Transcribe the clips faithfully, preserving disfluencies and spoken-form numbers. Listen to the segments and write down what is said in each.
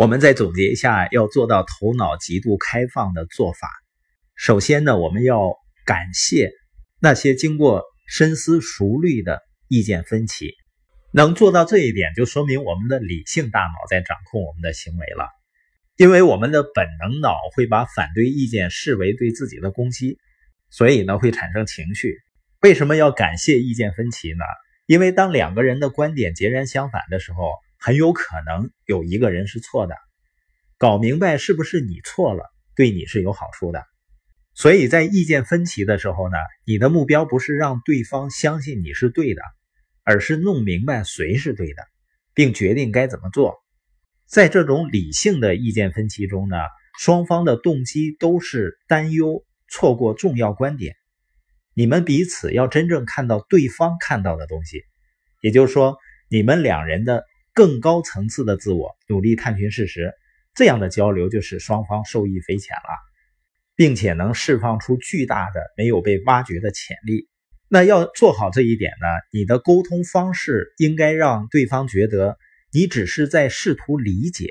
我们再总结一下要做到头脑极度开放的做法。首先呢，我们要感谢那些经过深思熟虑的意见分歧。能做到这一点，就说明我们的理性大脑在掌控我们的行为了。因为我们的本能脑会把反对意见视为对自己的攻击，所以呢会产生情绪。为什么要感谢意见分歧呢？因为当两个人的观点截然相反的时候，很有可能有一个人是错的。搞明白是不是你错了，对你是有好处的。所以在意见分歧的时候呢，你的目标不是让对方相信你是对的，而是弄明白谁是对的，并决定该怎么做。在这种理性的意见分歧中呢，双方的动机都是担忧错过重要观点。你们彼此要真正看到对方看到的东西，也就是说，你们两人的更高层次的自我，努力探寻事实，这样的交流就使双方受益匪浅了，并且能释放出巨大的没有被挖掘的潜力。那要做好这一点呢，你的沟通方式应该让对方觉得你只是在试图理解，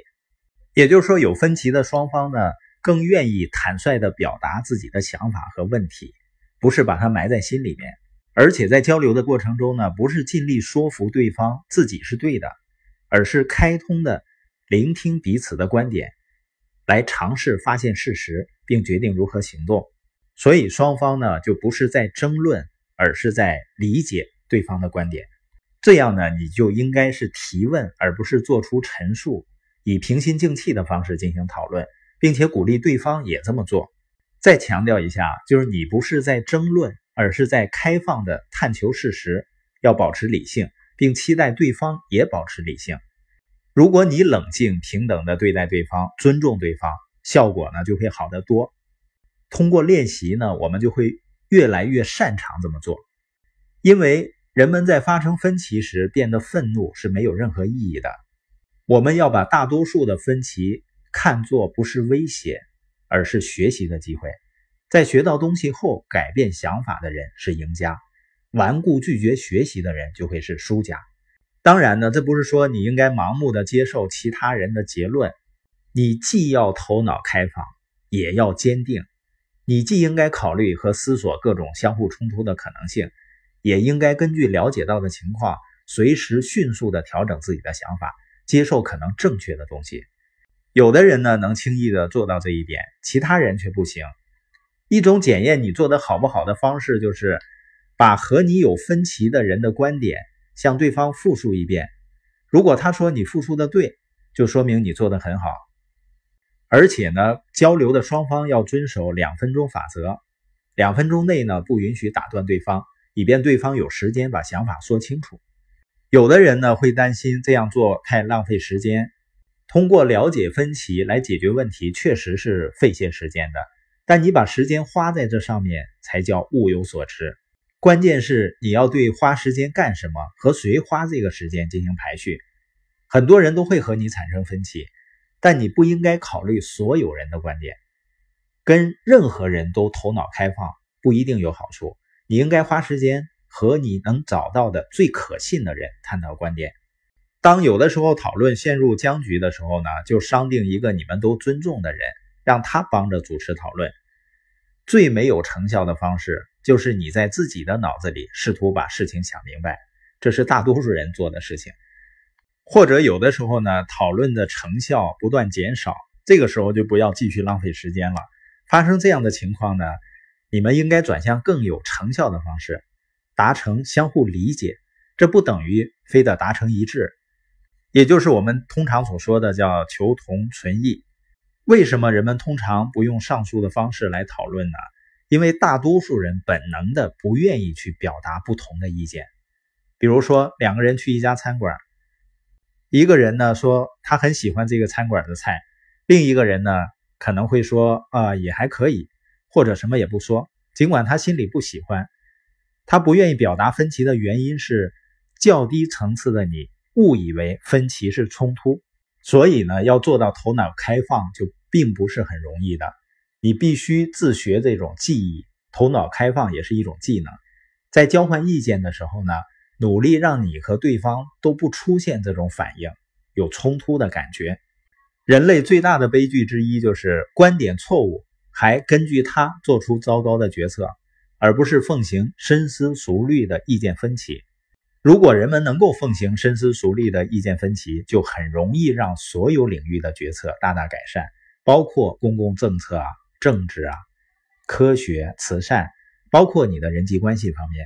也就是说，有分歧的双方呢，更愿意坦率地表达自己的想法和问题，不是把它埋在心里面。而且在交流的过程中呢，不是尽力说服对方自己是对的，而是开通地聆听彼此的观点，来尝试发现事实，并决定如何行动。所以双方呢，就不是在争论，而是在理解对方的观点。这样呢，你就应该是提问，而不是做出陈述，以平心静气的方式进行讨论，并且鼓励对方也这么做。再强调一下，就是你不是在争论，而是在开放的探求事实，要保持理性，并期待对方也保持理性。如果你冷静平等的对待对方，尊重对方，效果呢就会好得多。通过练习呢，我们就会越来越擅长这么做。因为人们在发生分歧时变得愤怒是没有任何意义的。我们要把大多数的分歧看作不是威胁，而是学习的机会。在学到东西后改变想法的人是赢家，顽固拒绝学习的人就会是输家。当然呢，这不是说你应该盲目的接受其他人的结论，你既要头脑开放，也要坚定。你既应该考虑和思索各种相互冲突的可能性，也应该根据了解到的情况，随时迅速地调整自己的想法，接受可能正确的东西。有的人呢，能轻易地做到这一点，其他人却不行。一种检验你做得好不好的方式，就是把和你有分歧的人的观点向对方复述一遍。如果他说你复述的对，就说明你做得很好。而且呢，交流的双方要遵守两分钟法则，两分钟内呢，不允许打断对方，以便对方有时间把想法说清楚。有的人呢，会担心这样做太浪费时间。通过了解分歧来解决问题确实是费些时间的，但你把时间花在这上面才叫物有所值。关键是你要对花时间干什么和谁花这个时间进行排序。很多人都会和你产生分歧，但你不应该考虑所有人的观点。跟任何人都头脑开放不一定有好处，你应该花时间和你能找到的最可信的人探讨观点。当有的时候讨论陷入僵局的时候呢，就商定一个你们都尊重的人，让他帮着主持讨论。最没有成效的方式，就是你在自己的脑子里试图把事情想明白，这是大多数人做的事情。或者有的时候呢，讨论的成效不断减少，这个时候就不要继续浪费时间了。发生这样的情况呢，你们应该转向更有成效的方式，达成相互理解。这不等于非得达成一致，也就是我们通常所说的叫求同存异。为什么人们通常不用上述的方式来讨论呢？因为大多数人本能的不愿意去表达不同的意见。比如说两个人去一家餐馆，一个人呢说他很喜欢这个餐馆的菜，另一个人呢可能会说啊、呃、也还可以，或者什么也不说，尽管他心里不喜欢。他不愿意表达分歧的原因是，较低层次的你误以为分歧是冲突，所以呢，要做到头脑开放就并不是很容易的。你必须自学这种技艺，头脑开放也是一种技能。在交换意见的时候呢，努力让你和对方都不出现这种反应，有冲突的感觉。人类最大的悲剧之一就是观点错误，还根据它做出糟糕的决策，而不是奉行深思熟虑的意见分歧。如果人们能够奉行深思熟虑的意见分歧，就很容易让所有领域的决策大大改善，包括公共政策啊、政治啊、科学、慈善，包括你的人际关系方面。